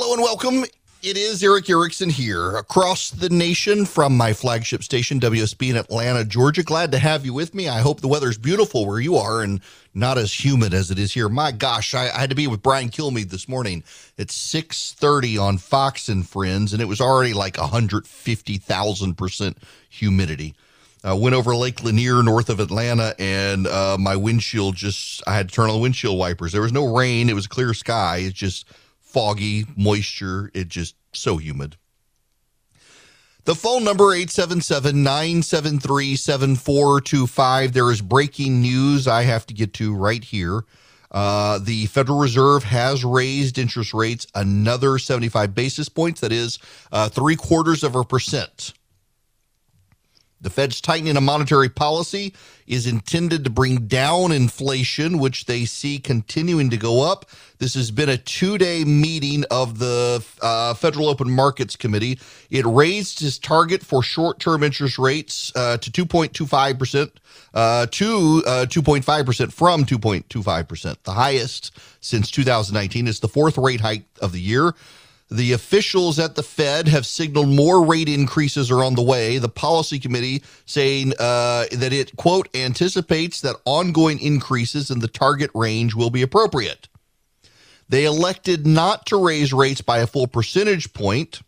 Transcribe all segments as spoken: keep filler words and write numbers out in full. Hello and welcome. It is Eric Erickson here across the nation from my flagship station, W S B in Atlanta, Georgia. Glad to have you with me. I hope the weather's beautiful where you are and not as humid as it is here. My gosh, I, I had to be with Brian Kilmeade this morning at six thirty on Fox and Friends, and it was already like one hundred fifty thousand percent humidity. I uh, went over Lake Lanier north of Atlanta, and uh, my windshield just, I had to turn on the windshield wipers. There was no rain. It was clear sky. It's just foggy, moisture, it just so humid. The phone number, eight seven seven, nine seven three, seven four two five. There is breaking news I have to get to right here. Uh, the Federal Reserve has raised interest rates another seventy-five basis points. That is uh, three quarters of a percent. The Fed's tightening of monetary policy is intended to bring down inflation, which they see continuing to go up. This has been a two-day meeting of the uh, Federal Open Markets Committee. It raised its target for short-term interest rates uh, to two point two five percent, uh, to uh, two point five percent from two point two five percent, the highest since two thousand nineteen. It's the fourth rate hike of the year. The officials at the Fed have signaled more rate increases are on the way. The policy committee saying uh, that it, quote, anticipates that ongoing increases in the target range will be appropriate. They elected not to raise rates by a full percentage point.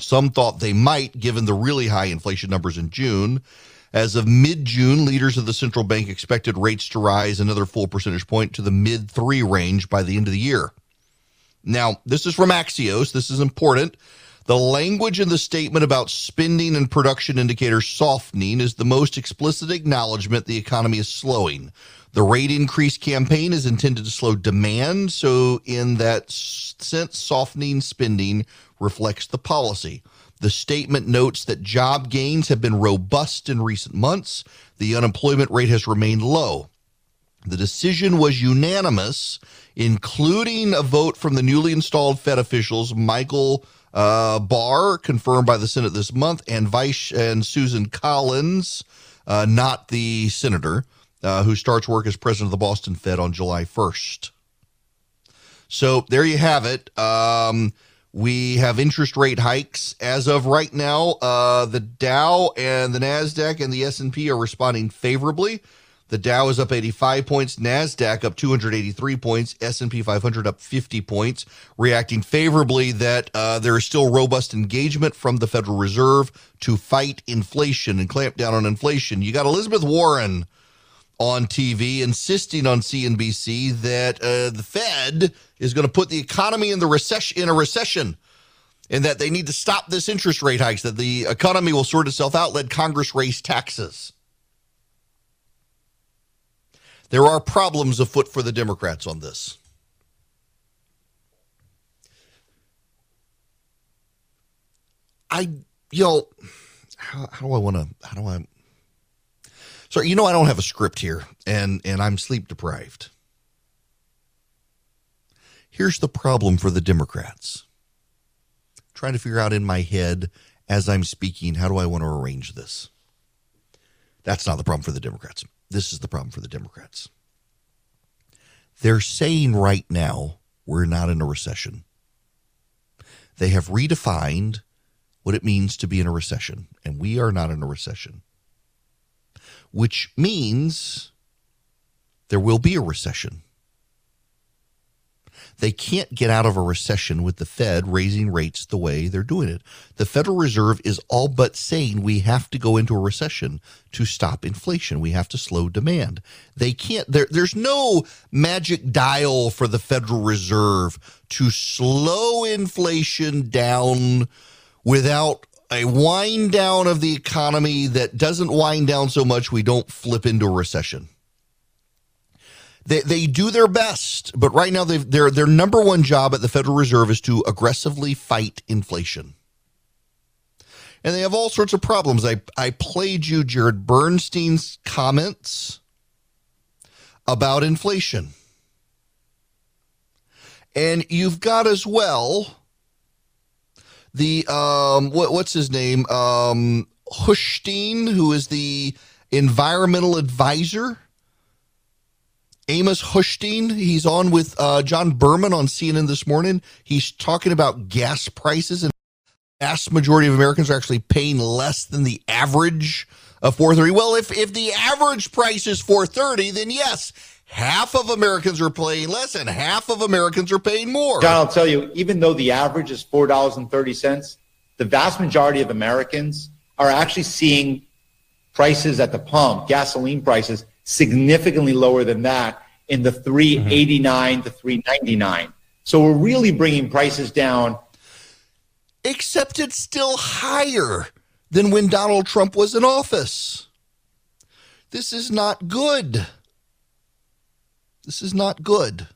Some thought they might, given the really high inflation numbers in June. As of mid-June, leaders of the central bank expected rates to rise another full percentage point to the mid-three range by the end of the year. Now, this is from Axios. This is important. The language in the statement about spending and production indicators softening is the most explicit acknowledgement the economy is slowing. The rate increase campaign is intended to slow demand, so in that sense, softening spending reflects the policy. The statement notes that job gains have been robust in recent months. The unemployment rate has remained low. The decision was unanimous, including a vote from the newly installed Fed officials, Michael uh, Barr, confirmed by the Senate this month, and Vice and Susan Collins, uh, not the senator, uh, who starts work as president of the Boston Fed on July first. So there you have it. Um, we have interest rate hikes. As of right now, uh, the Dow and the NASDAQ and the S and P are responding favorably. The Dow is up eighty-five points, NASDAQ up two hundred eighty-three points, S and P five hundred up fifty points, reacting favorably that uh, there is still robust engagement from the Federal Reserve to fight inflation and clamp down on inflation. You got Elizabeth Warren on T V insisting on C N B C that uh, the Fed is going to put the economy in the recession in a recession and that they need to stop this interest rate hikes, that the economy will sort itself out, let Congress raise taxes. There are problems afoot for the Democrats on this. I, you know, how, how do I want to, how do I, sorry, you know, I don't have a script here and, and I'm sleep deprived. Here's the problem for the Democrats. I'm trying to figure out in my head as I'm speaking, how do I want to arrange this? That's not the problem for the Democrats. This is the problem for the Democrats. They're saying right now, we're not in a recession. They have redefined what it means to be in a recession, and we are not in a recession, which means there will be a recession. They can't get out of a recession with the Fed raising rates the way they're doing it. The Federal Reserve is all but saying we have to go into a recession to stop inflation. We have to slow demand. They can't. There, there's no magic dial for the Federal Reserve to slow inflation down without a wind down of the economy that doesn't wind down so much we don't flip into a recession. They they do their best, but right now their their number one job at the Federal Reserve is to aggressively fight inflation. And they have all sorts of problems. I, I played you Jared Bernstein's comments about inflation. And you've got as well the, um what, what's his name, um, Hushstein, who is the environmental advisor Amos Hushstein, he's on with uh, John Berman on C N N this morning. He's talking about gas prices, and the vast majority of Americans are actually paying less than the average of four thirty. Well, if, if the average price is four thirty, then yes, half of Americans are paying less and half of Americans are paying more. John, I'll tell you, even though the average is four dollars and thirty cents, the vast majority of Americans are actually seeing prices at the pump, gasoline prices, significantly lower than that in the three eighty-nine mm-hmm. to three ninety-nine. So we're really bringing prices down. Except it's still higher than when Donald Trump was in office. This is not good. This is not good.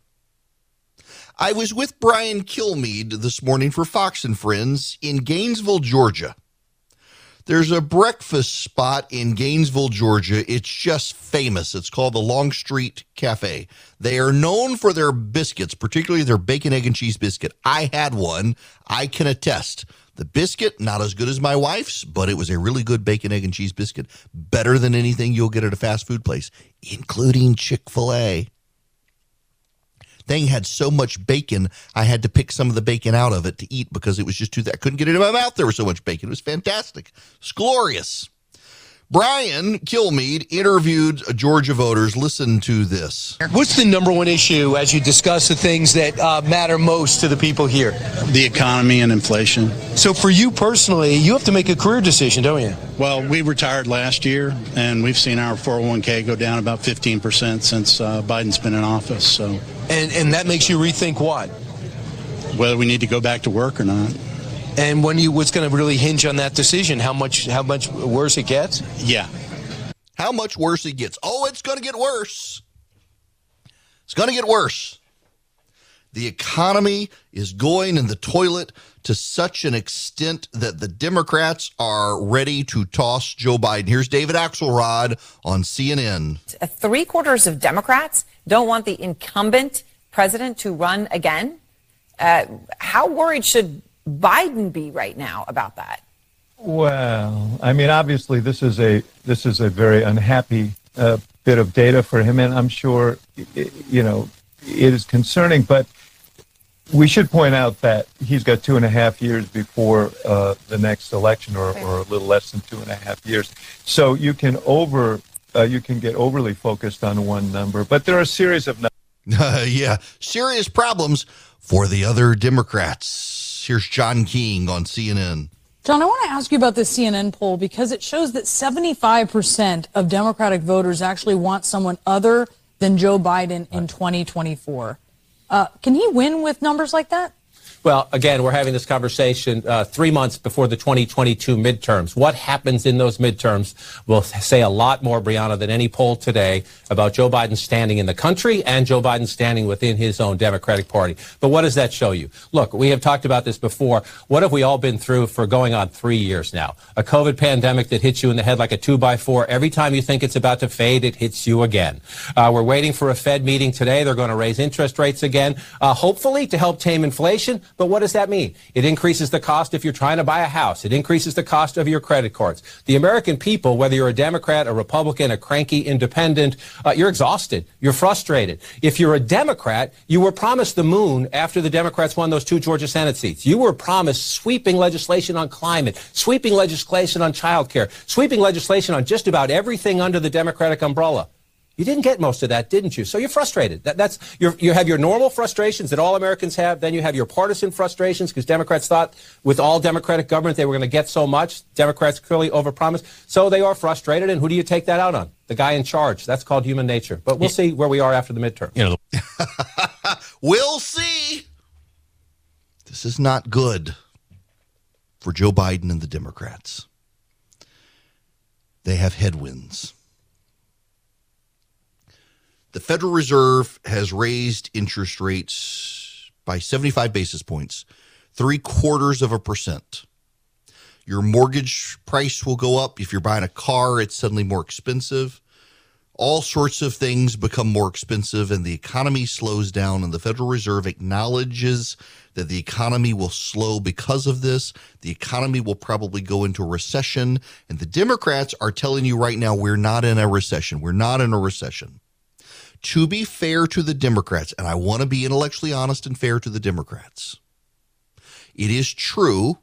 I was with Brian Kilmeade this morning for Fox and Friends in Gainesville, Georgia. There's a breakfast spot in Gainesville, Georgia. It's just famous. It's called the Long Street Cafe. They are known for their biscuits, particularly their bacon, egg, and cheese biscuit. I had one. I can attest. The biscuit, not as good as my wife's, but it was a really good bacon, egg, and cheese biscuit. Better than anything you'll get at a fast food place, including Chick-fil-A. Thing had so much bacon, I had to pick some of the bacon out of it to eat because it was just too, I couldn't get it in my mouth. There was so much bacon. It was fantastic. It's glorious. Brian Kilmeade interviewed Georgia voters. Listen to this. What's the number one issue as you discuss the things that uh, matter most to the people here? The economy and inflation. So for you personally, you have to make a career decision, don't you? Well, we retired last year, and we've seen our four oh one K go down about fifteen percent since uh, Biden's been in office. So, And, and that makes you rethink what? Whether we need to go back to work or not. And when you, what's going to really hinge on that decision? How much? How much worse it gets? Yeah. How much worse it gets? Oh, it's going to get worse. It's going to get worse. The economy is going in the toilet to such an extent that the Democrats are ready to toss Joe Biden. Here's David Axelrod on C N N. Three quarters of Democrats don't want the incumbent president to run again. Uh, how worried should Biden be right now about that? Well, I mean, obviously, this is a this is a very unhappy uh, bit of data for him, and I'm sure, you know, it is concerning. But we should point out that he's got two and a half years before uh, the next election, or, okay. or a little less than two and a half years. So you can over uh, you can get overly focused on one number, but there are a series of uh, yeah serious problems for the other Democrats. Here's John King on C N N. John, I want to ask you about this C N N poll because it shows that seventy-five percent of Democratic voters actually want someone other than Joe Biden in twenty twenty-four. Uh, can he win with numbers like that? Well, again, we're having this conversation uh, three months before the twenty twenty-two midterms. What happens in those midterms will say a lot more, Brianna, than any poll today about Joe Biden's standing in the country and Joe Biden's standing within his own Democratic Party. But what does that show you? Look, we have talked about this before. What have we all been through for going on three years now? A COVID pandemic that hits you in the head like a two by four. Every time you think it's about to fade, it hits you again. Uh, we're waiting for a Fed meeting today. They're going to raise interest rates again, uh, hopefully to help tame inflation. But what does that mean? It increases the cost if you're trying to buy a house. It increases the cost of your credit cards. The American people, whether you're a Democrat, a Republican, a cranky independent, uh, you're exhausted. You're frustrated. If you're a Democrat, you were promised the moon after the Democrats won those two Georgia Senate seats. You were promised sweeping legislation on climate, sweeping legislation on child care, sweeping legislation on just about everything under the Democratic umbrella. You didn't get most of that, didn't you? So you're frustrated. That, that's you're, you have your normal frustrations that all Americans have. Then you have your partisan frustrations because Democrats thought with all Democratic government they were going to get so much. Democrats clearly overpromised. So they are frustrated. And who do you take that out on? The guy in charge. That's called human nature. But we'll see where we are after the midterm. You know, we'll see. This is not good for Joe Biden and the Democrats. They have headwinds. The Federal Reserve has raised interest rates by seventy-five basis points, three quarters of a percent. Your mortgage price will go up. If you're buying a car, it's suddenly more expensive. All sorts of things become more expensive, and the economy slows down, and the Federal Reserve acknowledges that the economy will slow because of this. The economy will probably go into a recession, and the Democrats are telling you right now, we're not in a recession. We're not in a recession. to be fair to the Democrats, and I want to be intellectually honest and fair to the Democrats, it is true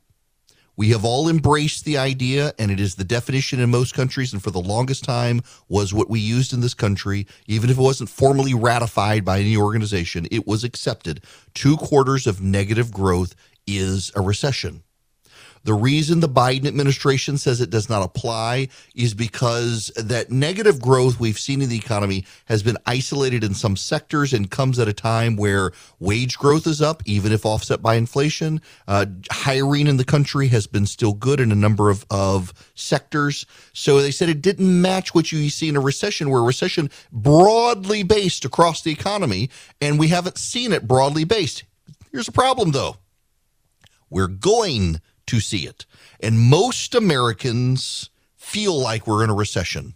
we have all embraced the idea, and it is the definition in most countries, and for the longest time was what we used in this country, even if it wasn't formally ratified by any organization, it was accepted. Two quarters of negative growth is a recession. The reason the Biden administration says it does not apply is because that negative growth we've seen in the economy has been isolated in some sectors and comes at a time where wage growth is up, even if offset by inflation. Uh, hiring in the country has been still good in a number of, of sectors. So they said it didn't match what you see in a recession, where a recession broadly based across the economy, and we haven't seen it broadly based. Here's a problem, though. We're going to see it. And most Americans feel like we're in a recession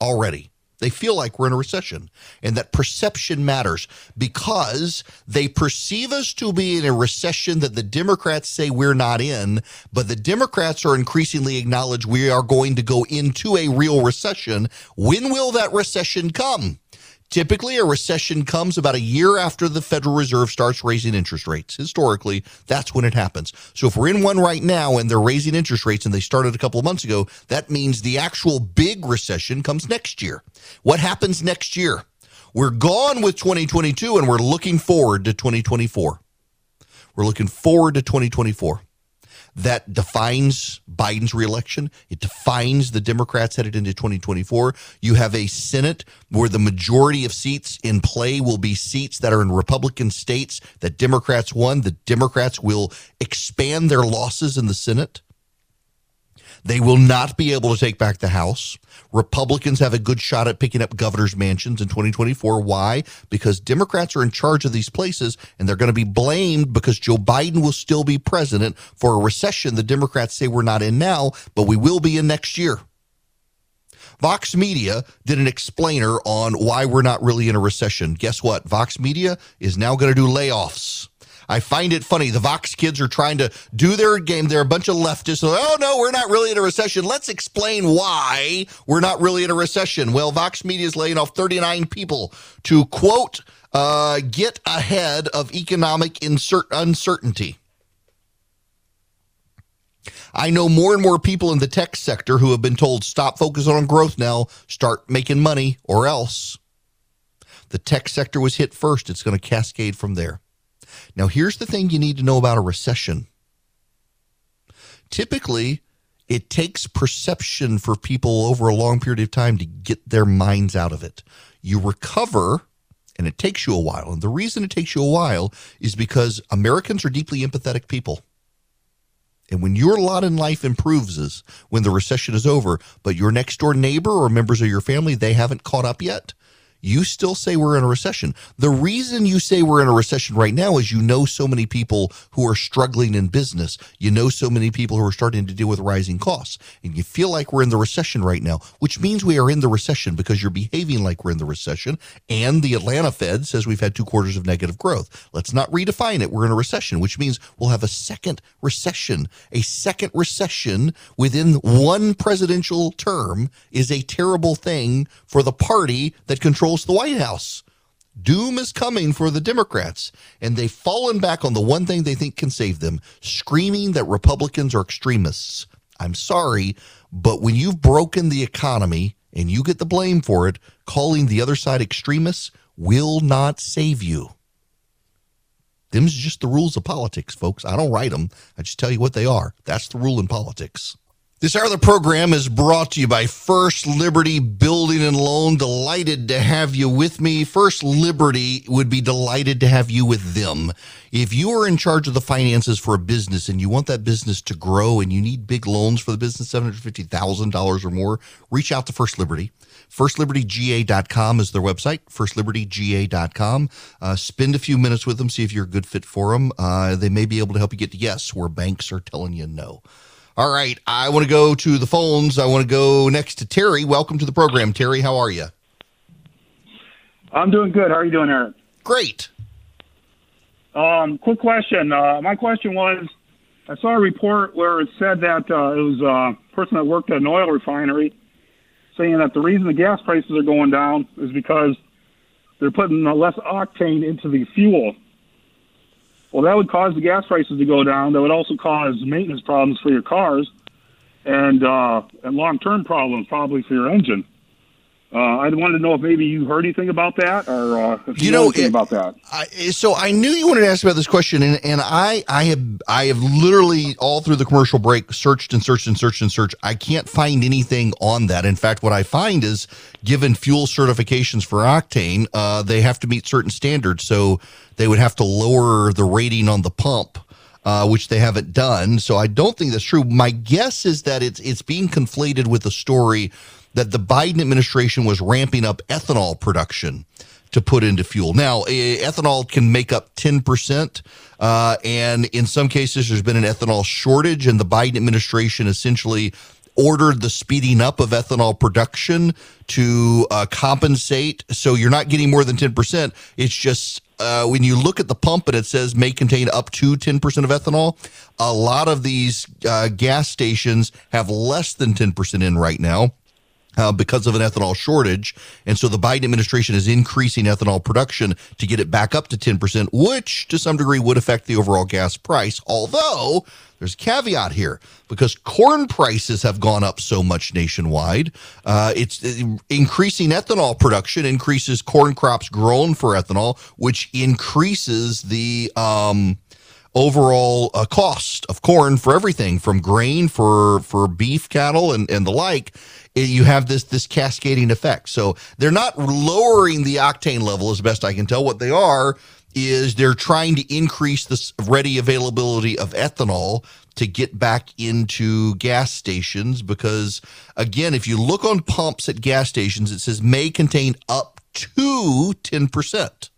already. They feel like we're in a recession. And that perception matters, because they perceive us to be in a recession that the Democrats say we're not in, but the Democrats are increasingly acknowledge we are going to go into a real recession. When will that recession come? Typically, a recession comes about a year after the Federal Reserve starts raising interest rates. Historically, that's when it happens. So if we're in one right now and they're raising interest rates and they started a couple of months ago, that means the actual big recession comes next year. What happens next year? We're gone with twenty twenty-two and we're looking forward to twenty twenty-four. We're looking forward to twenty twenty-four. That defines Biden's reelection. It defines the Democrats headed into twenty twenty-four. You have a Senate where the majority of seats in play will be seats that are in Republican states that Democrats won. The Democrats will expand their losses in the Senate. They will not be able to take back the House. Republicans have a good shot at picking up governor's mansions in twenty twenty-four. Why? Because Democrats are in charge of these places, and they're going to be blamed because Joe Biden will still be president for a recession the Democrats say we're not in now, but we will be in next year. Vox Media did an explainer on why we're not really in a recession. Guess what? Vox Media is now going to do layoffs. I find it funny. The Vox kids are trying to do their game. They're a bunch of leftists. Oh, no, we're not really in a recession. Let's explain why we're not really in a recession. Well, Vox Media is laying off thirty-nine people to, quote, uh, get ahead of economic insert- uncertainty. I know more and more people in the tech sector who have been told, stop focusing on growth now, start making money or else. The tech sector was hit first. It's going to cascade from there. Now, here's the thing you need to know about a recession. Typically, it takes perception for people over a long period of time to get their minds out of it. You recover, and it takes you a while. And the reason it takes you a while is because Americans are deeply empathetic people. And when your lot in life improves is when the recession is over, but your next door neighbor or members of your family, they haven't caught up yet. You still say we're in a recession. The reason you say we're in a recession right now is you know so many people who are struggling in business. You know so many people who are starting to deal with rising costs. And you feel like we're in the recession right now, which means we are in the recession because you're behaving like we're in the recession. And the Atlanta Fed says we've had two quarters of negative growth. Let's not redefine it. We're in a recession, which means we'll have a second recession. A second recession within one presidential term is a terrible thing for the party that controls the White House. Doom is coming for the Democrats, and they've fallen back on the one thing they think can save them, screaming that Republicans are extremists. I'm sorry, but when you've broken the economy and you get the blame for it, calling the other side extremists will not save you. Them's just the rules of politics, folks. I don't write them. I just tell you what they are. That's the rule in politics. This hour of the program is brought to you by First Liberty Building and Loan. Delighted to have you with me. First Liberty would be delighted to have you with them. If you are in charge of the finances for a business and you want that business to grow and you need big loans for the business, seven hundred fifty thousand dollars or more, reach out to First Liberty. First Liberty G A dot com is their website, First Liberty G A dot com. Uh, spend a few minutes with them, see if you're a good fit for them. Uh, they may be able to help you get to yes where banks are telling you no. All right, I want to go to the phones. I want to go next to Terry. Welcome to the program, Terry. How are you? I'm doing good. How are you doing, Eric? Great. Um, quick question. Uh, my question was, I saw a report where it said that uh, it was a person that worked at an oil refinery saying that the reason the gas prices are going down is because They're putting less octane into the fuel. Well, that would cause the gas prices to go down. That would also cause maintenance problems for your cars and uh, and long-term problems probably for your engine. Uh, I wanted to know if maybe you heard anything about that, or uh, if you, you know, know anything it, about that. I, so I knew you wanted to ask about this question, and, and I I have I have literally all through the commercial break searched and searched and searched and searched. I can't find anything on that. In fact, what I find is, given fuel certifications for octane, uh, they have to meet certain standards, so they would have to lower the rating on the pump, uh, which they haven't done. So I don't think that's true. My guess is that it's it's being conflated with a story that the Biden administration was ramping up ethanol production to put into fuel. Now, ethanol can make up ten percent, uh, and in some cases there's been an ethanol shortage, and the Biden administration essentially ordered the speeding up of ethanol production to uh, compensate. So you're not getting more than ten percent. It's just uh, when you look at the pump and it says may contain up to ten percent of ethanol, a lot of these uh, gas stations have less than ten percent in right now. Uh, because of an ethanol shortage. And so the Biden administration is increasing ethanol production to get it back up to ten percent, which to some degree would affect the overall gas price. Although there's a caveat here, because corn prices have gone up so much nationwide. Uh, it's it, increasing ethanol production increases corn crops grown for ethanol, which increases the um, overall uh, cost of corn for everything from grain for, for beef cattle and, and the like. You have this this cascading effect. So they're not lowering the octane level as best I can tell. What they are is they're trying to increase the ready availability of ethanol to get back into gas stations because, again, if you look on pumps at gas stations, it says may contain up to ten percent.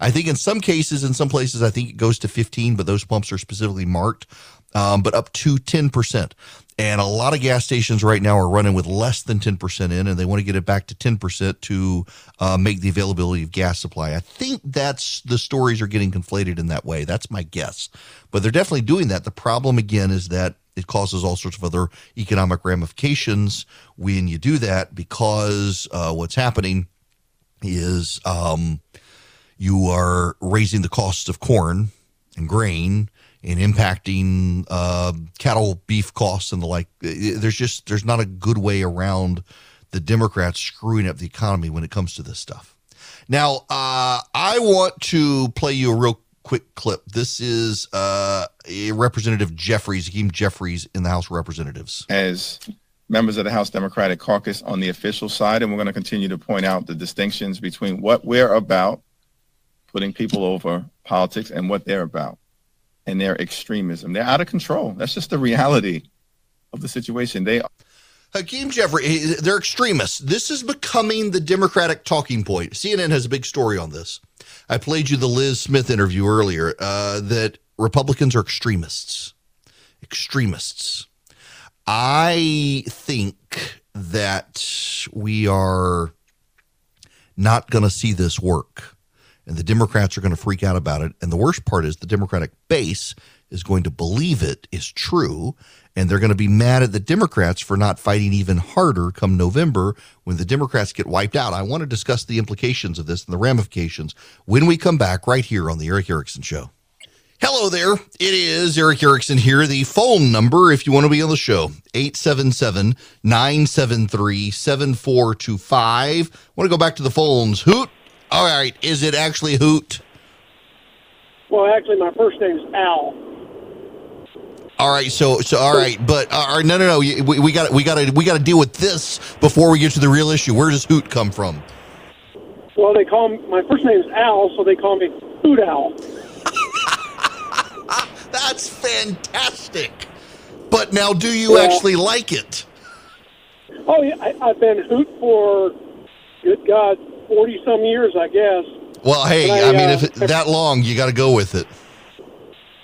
I think in some cases, in some places, I think it goes to fifteen, but those pumps are specifically marked, um, but up to ten percent. And a lot of gas stations right now are running with less than ten percent in, and they want to get it back to ten percent to uh, make the availability of gas supply. I think that's the stories are getting conflated in that way. That's my guess. But they're definitely doing that. The problem, again, is that it causes all sorts of other economic ramifications when you do that because uh, what's happening is um, you are raising the costs of corn and grain and impacting uh, cattle, beef costs and the like. There's just, there's not a good way around the Democrats screwing up the economy when it comes to this stuff. Now, uh, I want to play you a real quick clip. This is uh, Representative Jeffries, Hakeem Jeffries in the House of Representatives. As members of the House Democratic Caucus on the official side, and we're going to continue to point out the distinctions between what we're about, putting people over politics, and what they're about. And their extremism. They're out of control. That's just the reality of the situation. They are. Hakeem Jeffries, they're extremists. This is becoming the Democratic talking point. C N N has a big story on this. I played you the Liz Smith interview earlier uh, that Republicans are extremists. Extremists. I think that we are not going to see this work. And the Democrats are going to freak out about it. And the worst part is the Democratic base is going to believe it is true. And they're going to be mad at the Democrats for not fighting even harder come November when the Democrats get wiped out. I want to discuss the implications of this and the ramifications when we come back right here on the Eric Erickson Show. Hello there. It is Eric Erickson here. The phone number, if you want to be on the show, eight seven seven, nine seven three, seven four two five. I want to go back to the phones. Hoot. All right, is it actually Hoot? Well, actually, my first name's Al. All right, so so all right, but all right, no, no, no, we we got we got to we got to deal with this before we get to the real issue. Where does Hoot come from? Well, they call me, my first name's Al, so they call me Hoot Owl. That's fantastic. But now, do you well, actually like it? Oh yeah, I, I've been Hoot for good God. forty-some years, I guess. Well, hey, I, I mean, uh, if it, that long, you got to go with it.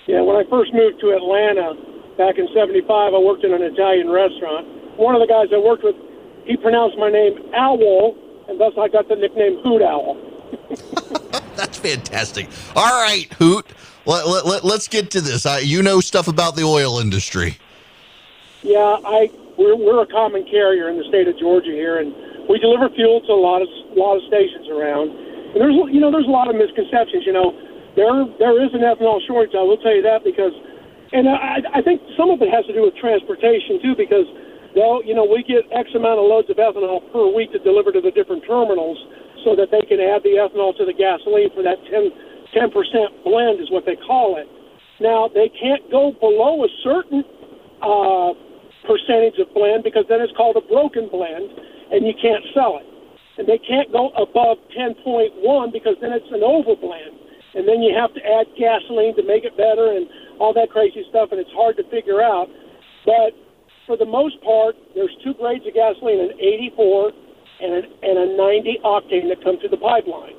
Yeah, when I first moved to Atlanta back in seventy-five, I worked in an Italian restaurant. One of the guys I worked with, he pronounced my name Owl, and thus I got the nickname Hoot Owl. That's fantastic. All right, Hoot, let, let, let, let's get to this. I, you know stuff about the oil industry. Yeah, I we're, we're a common carrier in the state of Georgia here, and we deliver fuel to a lot of a lot of stations around, And there's, you know, there's a lot of misconceptions. You know, there there is an ethanol shortage. I will tell you that because, and I, I think some of it has to do with transportation too, because they'll, you know, we get X amount of loads of ethanol per week to deliver to the different terminals so that they can add the ethanol to the gasoline for that ten percent blend is what they call it. Now, they can't go below a certain uh, percentage of blend because then it's called a broken blend, and you can't sell it. And they can't go above ten point one because then it's an overblend, and then you have to add gasoline to make it better and all that crazy stuff, and it's hard to figure out. But for the most part, there's two grades of gasoline, an eighty-four and, an, and a ninety octane that come through the pipeline.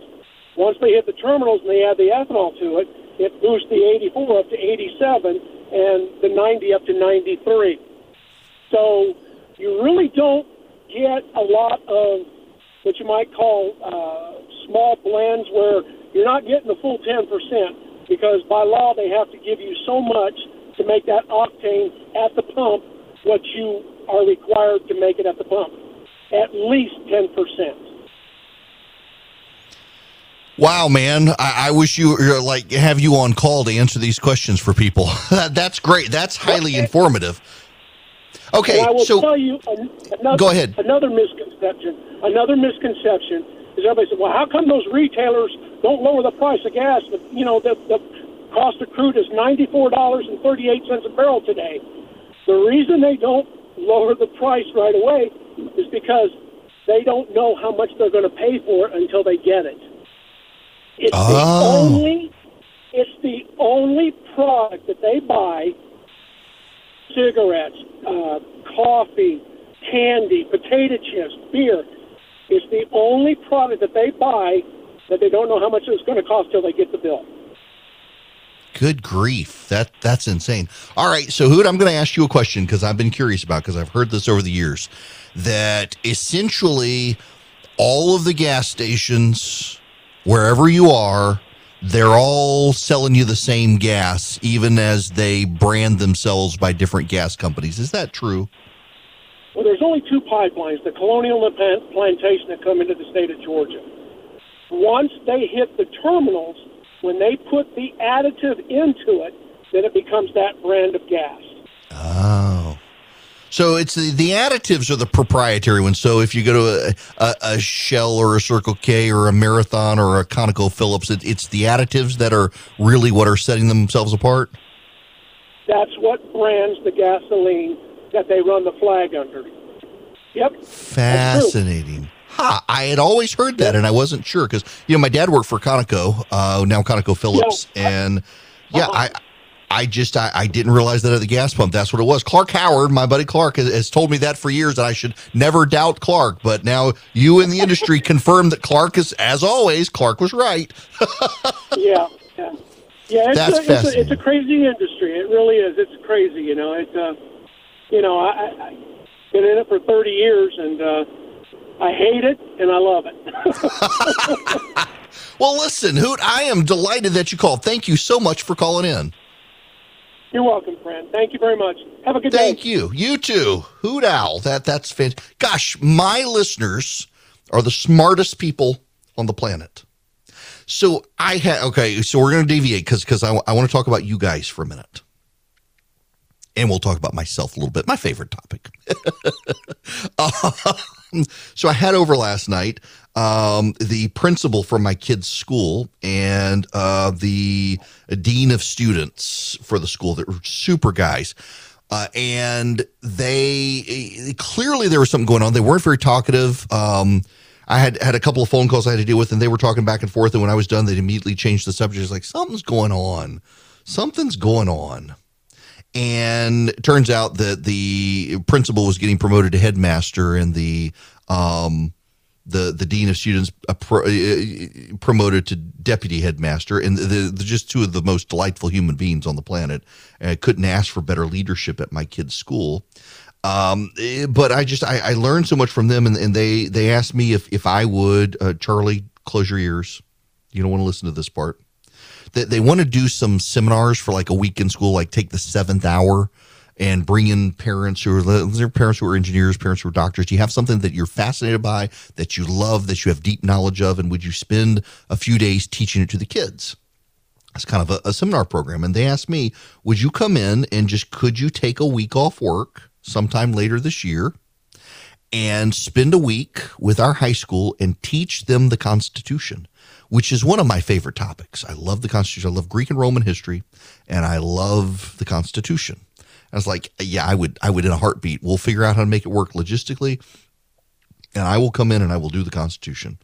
Once they hit the terminals and they add the ethanol to it, it boosts the eighty-four up to eighty-seven and the ninety up to ninety-three. So you really don't get a lot of what you might call uh, small blends where you're not getting the full ten percent because by law they have to give you so much to make that octane at the pump what you are required to make it at the pump, at least ten percent. Wow, man! I, I wish you were like have you on call to answer these questions for people. That's great. That's highly informative. Okay, and I will so tell you another, go ahead. Another misconception. Another misconception is everybody says, "Well, how come those retailers don't lower the price of gas? But, you know, the, the cost of crude is ninety-four dollars and thirty-eight cents a barrel today." The reason they don't lower the price right away is because they don't know how much they're going to pay for it until they get it. It's oh. the only, it's the only product that they buy, cigarettes, uh, coffee, candy, potato chips, beer. It's the only product that they buy that they don't know how much it's going to cost till they get the bill. Good grief. That that's insane. All right, so Hoot, I'm going to ask you a question because I've been curious about, because I've heard this over the years, that essentially all of the gas stations, wherever you are, they're all selling you the same gas, even as they brand themselves by different gas companies. Is that true? Well, there's only two pipelines, the Colonial and the Plantation, that come into the state of Georgia. Once they hit the terminals, when they put the additive into it, then it becomes that brand of gas. Oh. So it's the, the additives are the proprietary ones. So if you go to a, a, a Shell or a Circle K or a Marathon or a ConocoPhillips, it, it's the additives that are really what are setting themselves apart? That's what brands the gasoline that they run the flag under. Yep. Fascinating. Ha! I had always heard that, and I wasn't sure because, you know, my dad worked for Conoco, uh, now ConocoPhillips, yeah. and, uh-huh. yeah, I... I just, I, I didn't realize that at the gas pump. That's what it was. Clark Howard, my buddy Clark, has, has told me that for years, and I should never doubt Clark. But now you in the industry confirm that Clark is, as always, Clark was right. yeah, yeah. Yeah, it's a, it's, a, it's a crazy industry. It really is. It's crazy, you know. It's, uh, you know, I, I've been in it for thirty years, and uh, I hate it, and I love it. Well, listen, Hoot, I am delighted that you called. Thank you so much for calling in. You're welcome, friend. Thank you very much. Have a good Thank day. Thank you. You too. Hoot Owl. That, that's fantastic. Gosh, my listeners are the smartest people on the planet. So I had, okay, so we're going to deviate because because I, I want to talk about you guys for a minute. And we'll talk about myself a little bit, my favorite topic. um, so I had over last night um, the principal from my kid's school and uh, the dean of students for the school. That were super guys. Uh, and they, clearly there was something going on. They weren't very talkative. Um, I had had a couple of phone calls I had to deal with, and they were talking back and forth. And when I was done, they'd immediately changed the subject. It's like, something's going on. Something's going on. And it turns out that the principal was getting promoted to headmaster, and the um, the the dean of students pro- promoted to deputy headmaster, and they're just two of the most delightful human beings on the planet. And I couldn't ask for better leadership at my kid's school. Um, but I just I, I learned so much from them, and, and they they asked me if if I would uh, Charlie, close your ears. You don't want to listen to this part. They want to do some seminars for like a week in school, like take the seventh hour and bring in parents who are there are parents who are engineers, parents who are doctors. Do you have something that you're fascinated by, that you love, that you have deep knowledge of, and would you spend a few days teaching it to the kids? It's kind of a, a seminar program. And they asked me, would you come in and just could you take a week off work sometime later this year and spend a week with our high school and teach them the Constitution, which is one of my favorite topics. I love the Constitution. I love Greek and Roman history, and I love the Constitution. I was like, yeah, I would, I would in a heartbeat. We'll figure out how to make it work logistically, and I will come in and I will do the Constitution.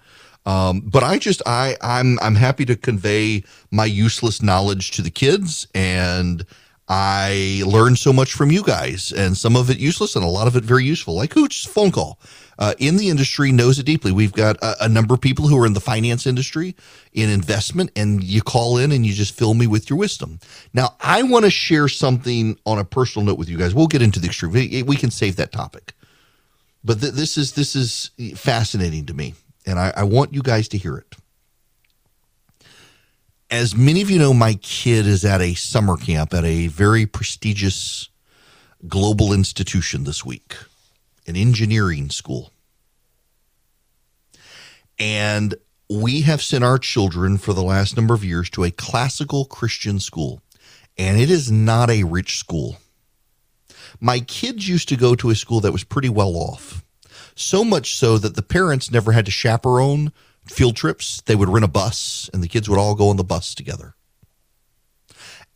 Um, but I just, I, I'm, I'm happy to convey my useless knowledge to the kids, and I learned so much from you guys, and some of it useless and a lot of it very useful. Like who's phone call, uh, in the industry knows it deeply. We've got a, a number of people who are in the finance industry, in investment, and you call in and you just fill me with your wisdom. Now I want to share something on a personal note with you guys. We'll get into the extreme. We can save that topic, but th- this is, this is fascinating to me. And I, I want you guys to hear it. As many of you know, my kid is at a summer camp at a very prestigious global institution this week, an engineering school. And we have sent our children for the last number of years to a classical Christian school, and it is not a rich school. My kids used to go to a school that was pretty well off. So much so that the parents never had to chaperone field trips. They would rent a bus, and the kids would all go on the bus together.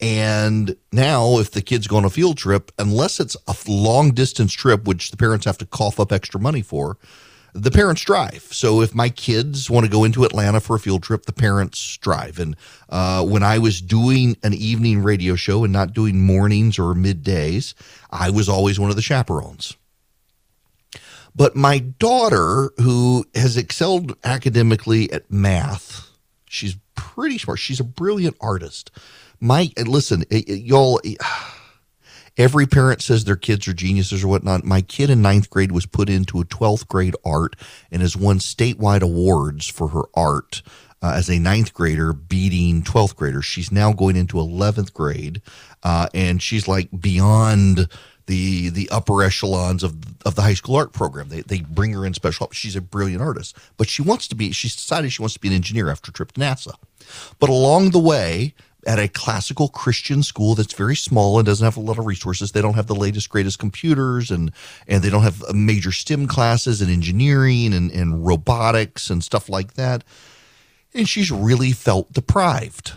And now if the kids go on a field trip, unless it's a long-distance trip, which the parents have to cough up extra money for, the parents drive. So if my kids want to go into Atlanta for a field trip, the parents drive. And uh, when I was doing an evening radio show and not doing mornings or middays, I was always one of the chaperones. But my daughter, who has excelled academically at math, she's pretty smart. She's a brilliant artist. My, listen, y'all, every parent says their kids are geniuses or whatnot. My kid in ninth grade was put into a twelfth grade art and has won statewide awards for her art uh, as a ninth grader beating twelfth graders. She's now going into eleventh grade, uh, and she's like beyond the the upper echelons of of the high school art program. They they bring her in special help. She's a brilliant artist, but she wants to be, she's decided she wants to be an engineer after a trip to NASA. But along the way, at a classical Christian school that's very small and doesn't have a lot of resources, they don't have the latest, greatest computers, and and they don't have major STEM classes and engineering and, and robotics and stuff like that. And she's really felt deprived.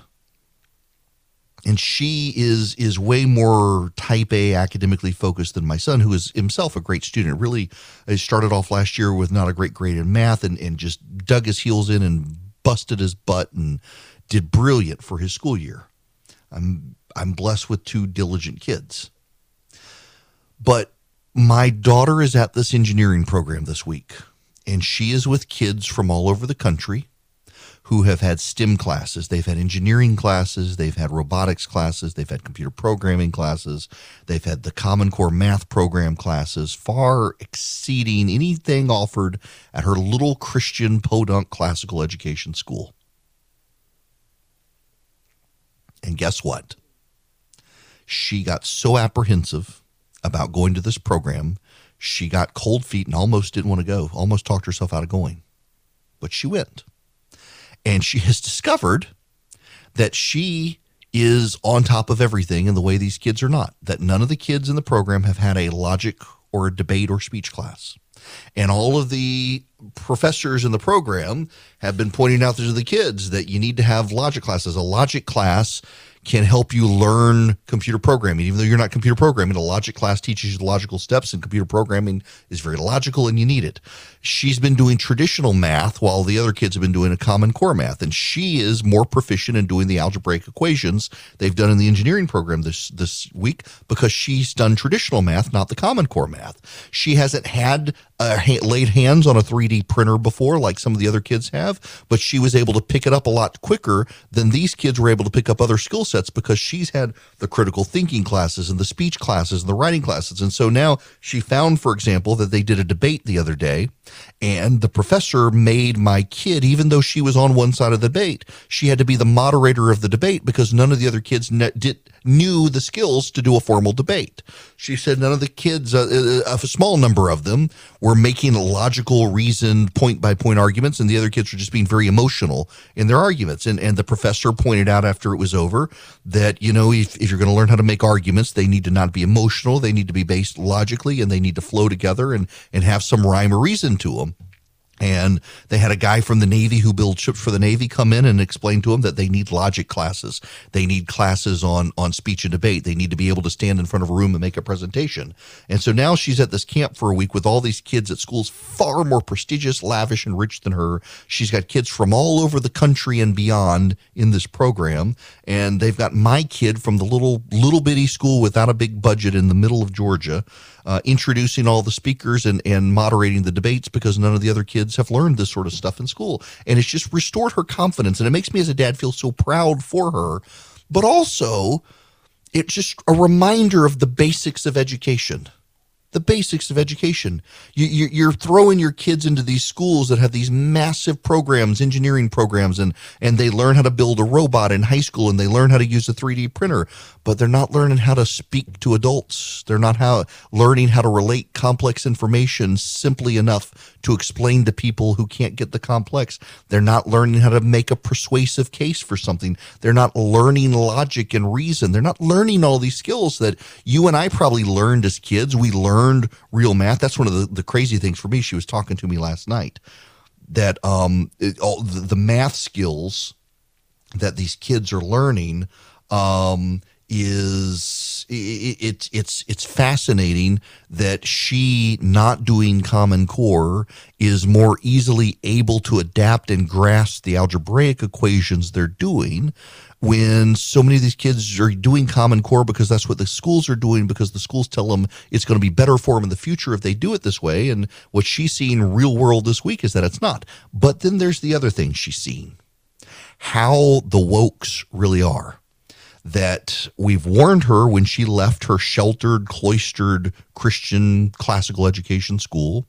And she is is way more type A academically focused than my son, who is himself a great student. Really started off last year with not a great grade in math and, and just dug his heels in and busted his butt and did brilliant for his school year. I'm I'm blessed with two diligent kids. But my daughter is at this engineering program this week, and she is with kids from all over the country who have had STEM classes. They've had engineering classes, they've had robotics classes, they've had computer programming classes, they've had the Common Core math program classes, far exceeding anything offered at her little Christian podunk classical education school. And guess what? She got so apprehensive about going to this program, she got cold feet and almost didn't want to go, almost talked herself out of going. But she went. And she has discovered that she is on top of everything in the way these kids are not, that none of the kids in the program have had a logic or a debate or speech class. And all of the professors in the program have been pointing out to the kids that you need to have logic classes. A logic class can help you learn computer programming. Even though you're not computer programming, a logic class teaches you the logical steps, and computer programming is very logical and you need it. She's been doing traditional math while the other kids have been doing a Common Core math, and she is more proficient in doing the algebraic equations they've done in the engineering program this, this week because she's done traditional math, not the Common Core math. She hasn't had uh, ha- laid hands on a three D printer before, like some of the other kids have, but she was able to pick it up a lot quicker than these kids were able to pick up other skill sets because she's had the critical thinking classes and the speech classes and the writing classes. And so now she found, for example, that they did a debate the other day, and the professor made my kid, even though she was on one side of the debate, she had to be the moderator of the debate because none of the other kids ne- did, knew the skills to do a formal debate. She said none of the kids, uh, uh, a small number of them, were making logical, reasoned, point-by-point arguments, and the other kids were just being very emotional in their arguments. And and the professor pointed out after it was over that, you know, if, if you're going to learn how to make arguments, they need to not be emotional, they need to be based logically, and they need to flow together and, and have some rhyme or reason to them. And they had a guy from the Navy who builds ships for the Navy come in and explain to them that they need logic classes. They need classes on, on speech and debate. They need to be able to stand in front of a room and make a presentation. And so now she's at this camp for a week with all these kids at schools far more prestigious, lavish, and rich than her. She's got kids from all over the country and beyond in this program. And they've got my kid from the little, little bitty school without a big budget in the middle of Georgia, Uh, introducing all the speakers and, and moderating the debates because none of the other kids have learned this sort of stuff in school. And it's just restored her confidence. And it makes me as a dad feel so proud for her. But also, it's just a reminder of the basics of education. The basics of education. You, you, you're throwing your kids into these schools that have these massive programs, engineering programs, and and they learn how to build a robot in high school, and they learn how to use a three D printer, but they're not learning how to speak to adults. They're not how learning how to relate complex information simply enough to explain to people who can't get the complex. They're not learning how to make a persuasive case for something. They're not learning logic and reason. They're not learning all these skills that you and I probably learned as kids. We learned Learned real math. That's one of the, the crazy things for me. She was talking to me last night that um, it, all the, the math skills that these kids are learning um, is it, it, it's it's fascinating that she not doing Common Core is more easily able to adapt and grasp the algebraic equations they're doing. When so many of these kids are doing Common Core because that's what the schools are doing, because the schools tell them it's going to be better for them in the future if they do it this way. And what she's seeing real world this week is that it's not. But then there's the other thing she's seeing, how the wokes really are. That we've warned her when she left her sheltered, cloistered Christian classical education school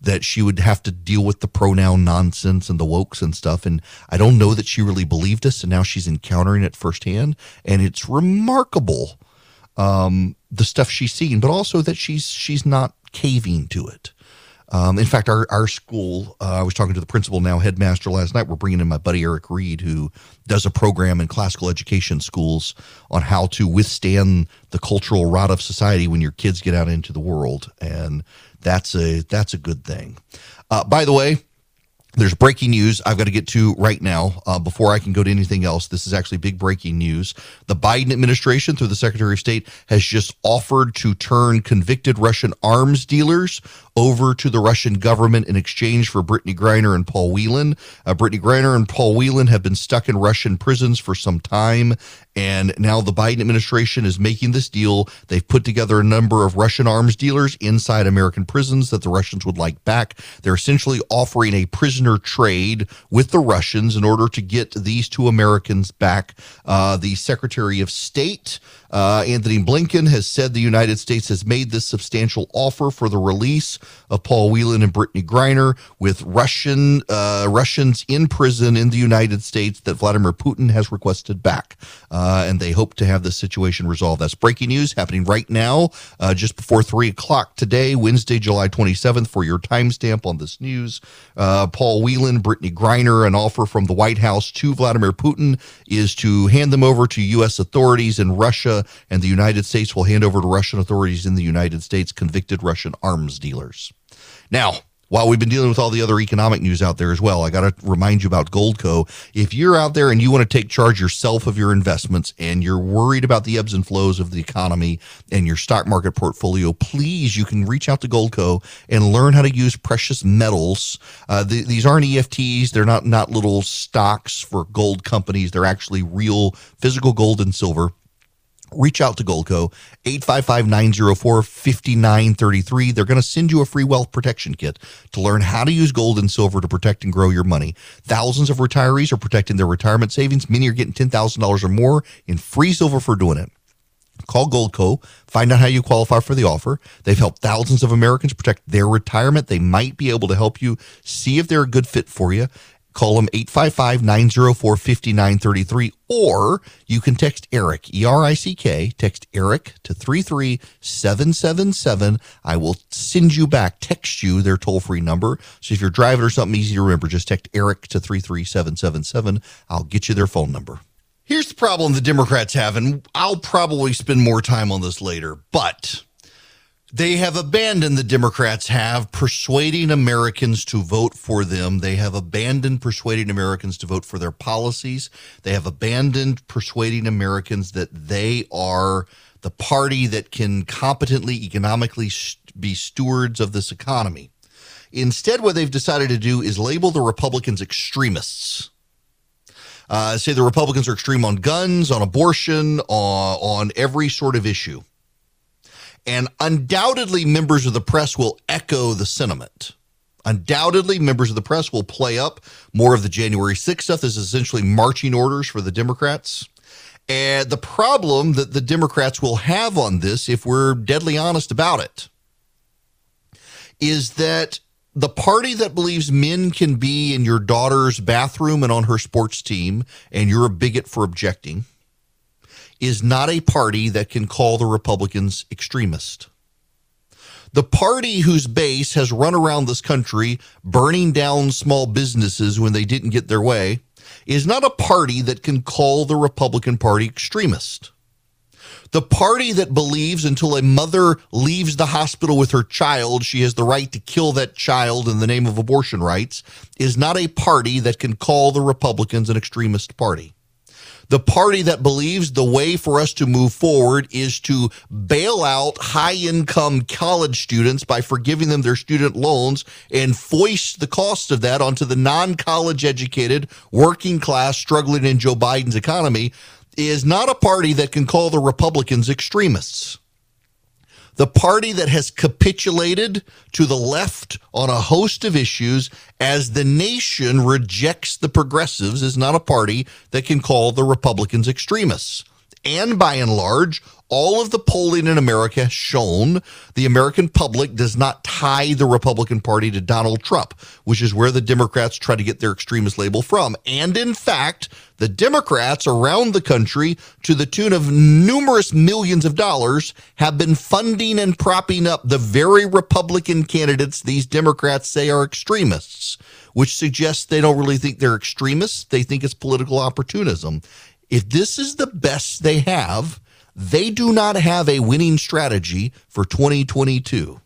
that she would have to deal with the pronoun nonsense and the wokes and stuff. And I don't know that she really believed us, and now she's encountering it firsthand. And it's remarkable, um, the stuff she's seen, but also that she's she's not caving to it. Um, in fact, our, our school, uh, I was talking to the principal, now headmaster, last night. We're bringing in my buddy Eric Reed, who does a program in classical education schools on how to withstand the cultural rot of society when your kids get out into the world. And that's a that's a good thing. Uh, by the way, there's breaking news I've got to get to right now uh, before I can go to anything else. This is actually big breaking news. The Biden administration, through the Secretary of State, has just offered to turn convicted Russian arms dealers over to the Russian government in exchange for Brittany Griner and Paul Whelan. Uh, Brittany Griner and Paul Whelan have been stuck in Russian prisons for some time, and now the Biden administration is making this deal. They've put together a number of Russian arms dealers inside American prisons that the Russians would like back. They're essentially offering a prisoner trade with the Russians in order to get these two Americans back. Uh, the Secretary of State, uh, Anthony Blinken, has said the United States has made this substantial offer for the release of Paul Whelan and Brittany Griner, with Russian uh, Russians in prison in the United States that Vladimir Putin has requested back. Uh, and they hope to have this situation resolved. That's breaking news happening right now, uh, just before three o'clock today, Wednesday, July twenty-seventh, for your timestamp on this news. Uh, Paul Whelan, Brittany Griner, an offer from the White House to Vladimir Putin is to hand them over to U S authorities in Russia, and the United States will hand over to Russian authorities in the United States convicted Russian arms dealers. Now, while we've been dealing with all the other economic news out there as well, I got to remind you about Goldco. If you're out there and you want to take charge yourself of your investments and you're worried about the ebbs and flows of the economy and your stock market portfolio, please, you can reach out to Goldco and learn how to use precious metals. Uh, the, these aren't E F Ts. They're not, not little stocks for gold companies. They're actually real physical gold and silver. Reach out to Goldco, eight five five, nine oh four, five nine three three. They're going to send you a free wealth protection kit to learn how to use gold and silver to protect and grow your money. Thousands of retirees are protecting their retirement savings. Many are getting ten thousand dollars or more in free silver for doing it. Call Goldco, find out how you qualify for the offer. They've helped thousands of Americans protect their retirement. They might be able to help you see if they're a good fit for you. Call them eight five five, nine oh four, five nine three three, or you can text Eric, E R I C K, text Eric to three three seven seven seven. I will send you back, text you their toll-free number. So if you're driving or something easy to remember, just text Eric to three three seven seven seven. I'll get you their phone number. Here's the problem the Democrats have, and I'll probably spend more time on this later, but they have abandoned, the Democrats have, persuading Americans to vote for them. They have abandoned persuading Americans to vote for their policies. They have abandoned persuading Americans that they are the party that can competently, economically be stewards of this economy. Instead, what they've decided to do is label the Republicans extremists. Uh, say the Republicans are extreme on guns, on abortion, on, on every sort of issue. And undoubtedly, members of the press will echo the sentiment. Undoubtedly, members of the press will play up more of the January sixth stuff. This is essentially marching orders for the Democrats. And the problem that the Democrats will have on this, if we're deadly honest about it, is that the party that believes men can be in your daughter's bathroom and on her sports team, and you're a bigot for objecting, is not a party that can call the Republicans extremist. The party whose base has run around this country burning down small businesses when they didn't get their way is not a party that can call the Republican Party extremist. The party that believes until a mother leaves the hospital with her child, she has the right to kill that child in the name of abortion rights, is not a party that can call the Republicans an extremist party. The party that believes the way for us to move forward is to bail out high-income college students by forgiving them their student loans and foist the cost of that onto the non-college educated, working class struggling in Joe Biden's economy is not a party that can call the Republicans extremists. The party that has capitulated to the left on a host of issues as the nation rejects the progressives is not a party that can call the Republicans extremists. And by and large, all of the polling in America has shown the American public does not tie the Republican Party to Donald Trump, which is where the Democrats try to get their extremist label from. And in fact, the Democrats around the country, to the tune of numerous millions of dollars, have been funding and propping up the very Republican candidates these Democrats say are extremists, which suggests they don't really think they're extremists. They think it's political opportunism. If this is the best they have, they do not have a winning strategy for twenty twenty-two.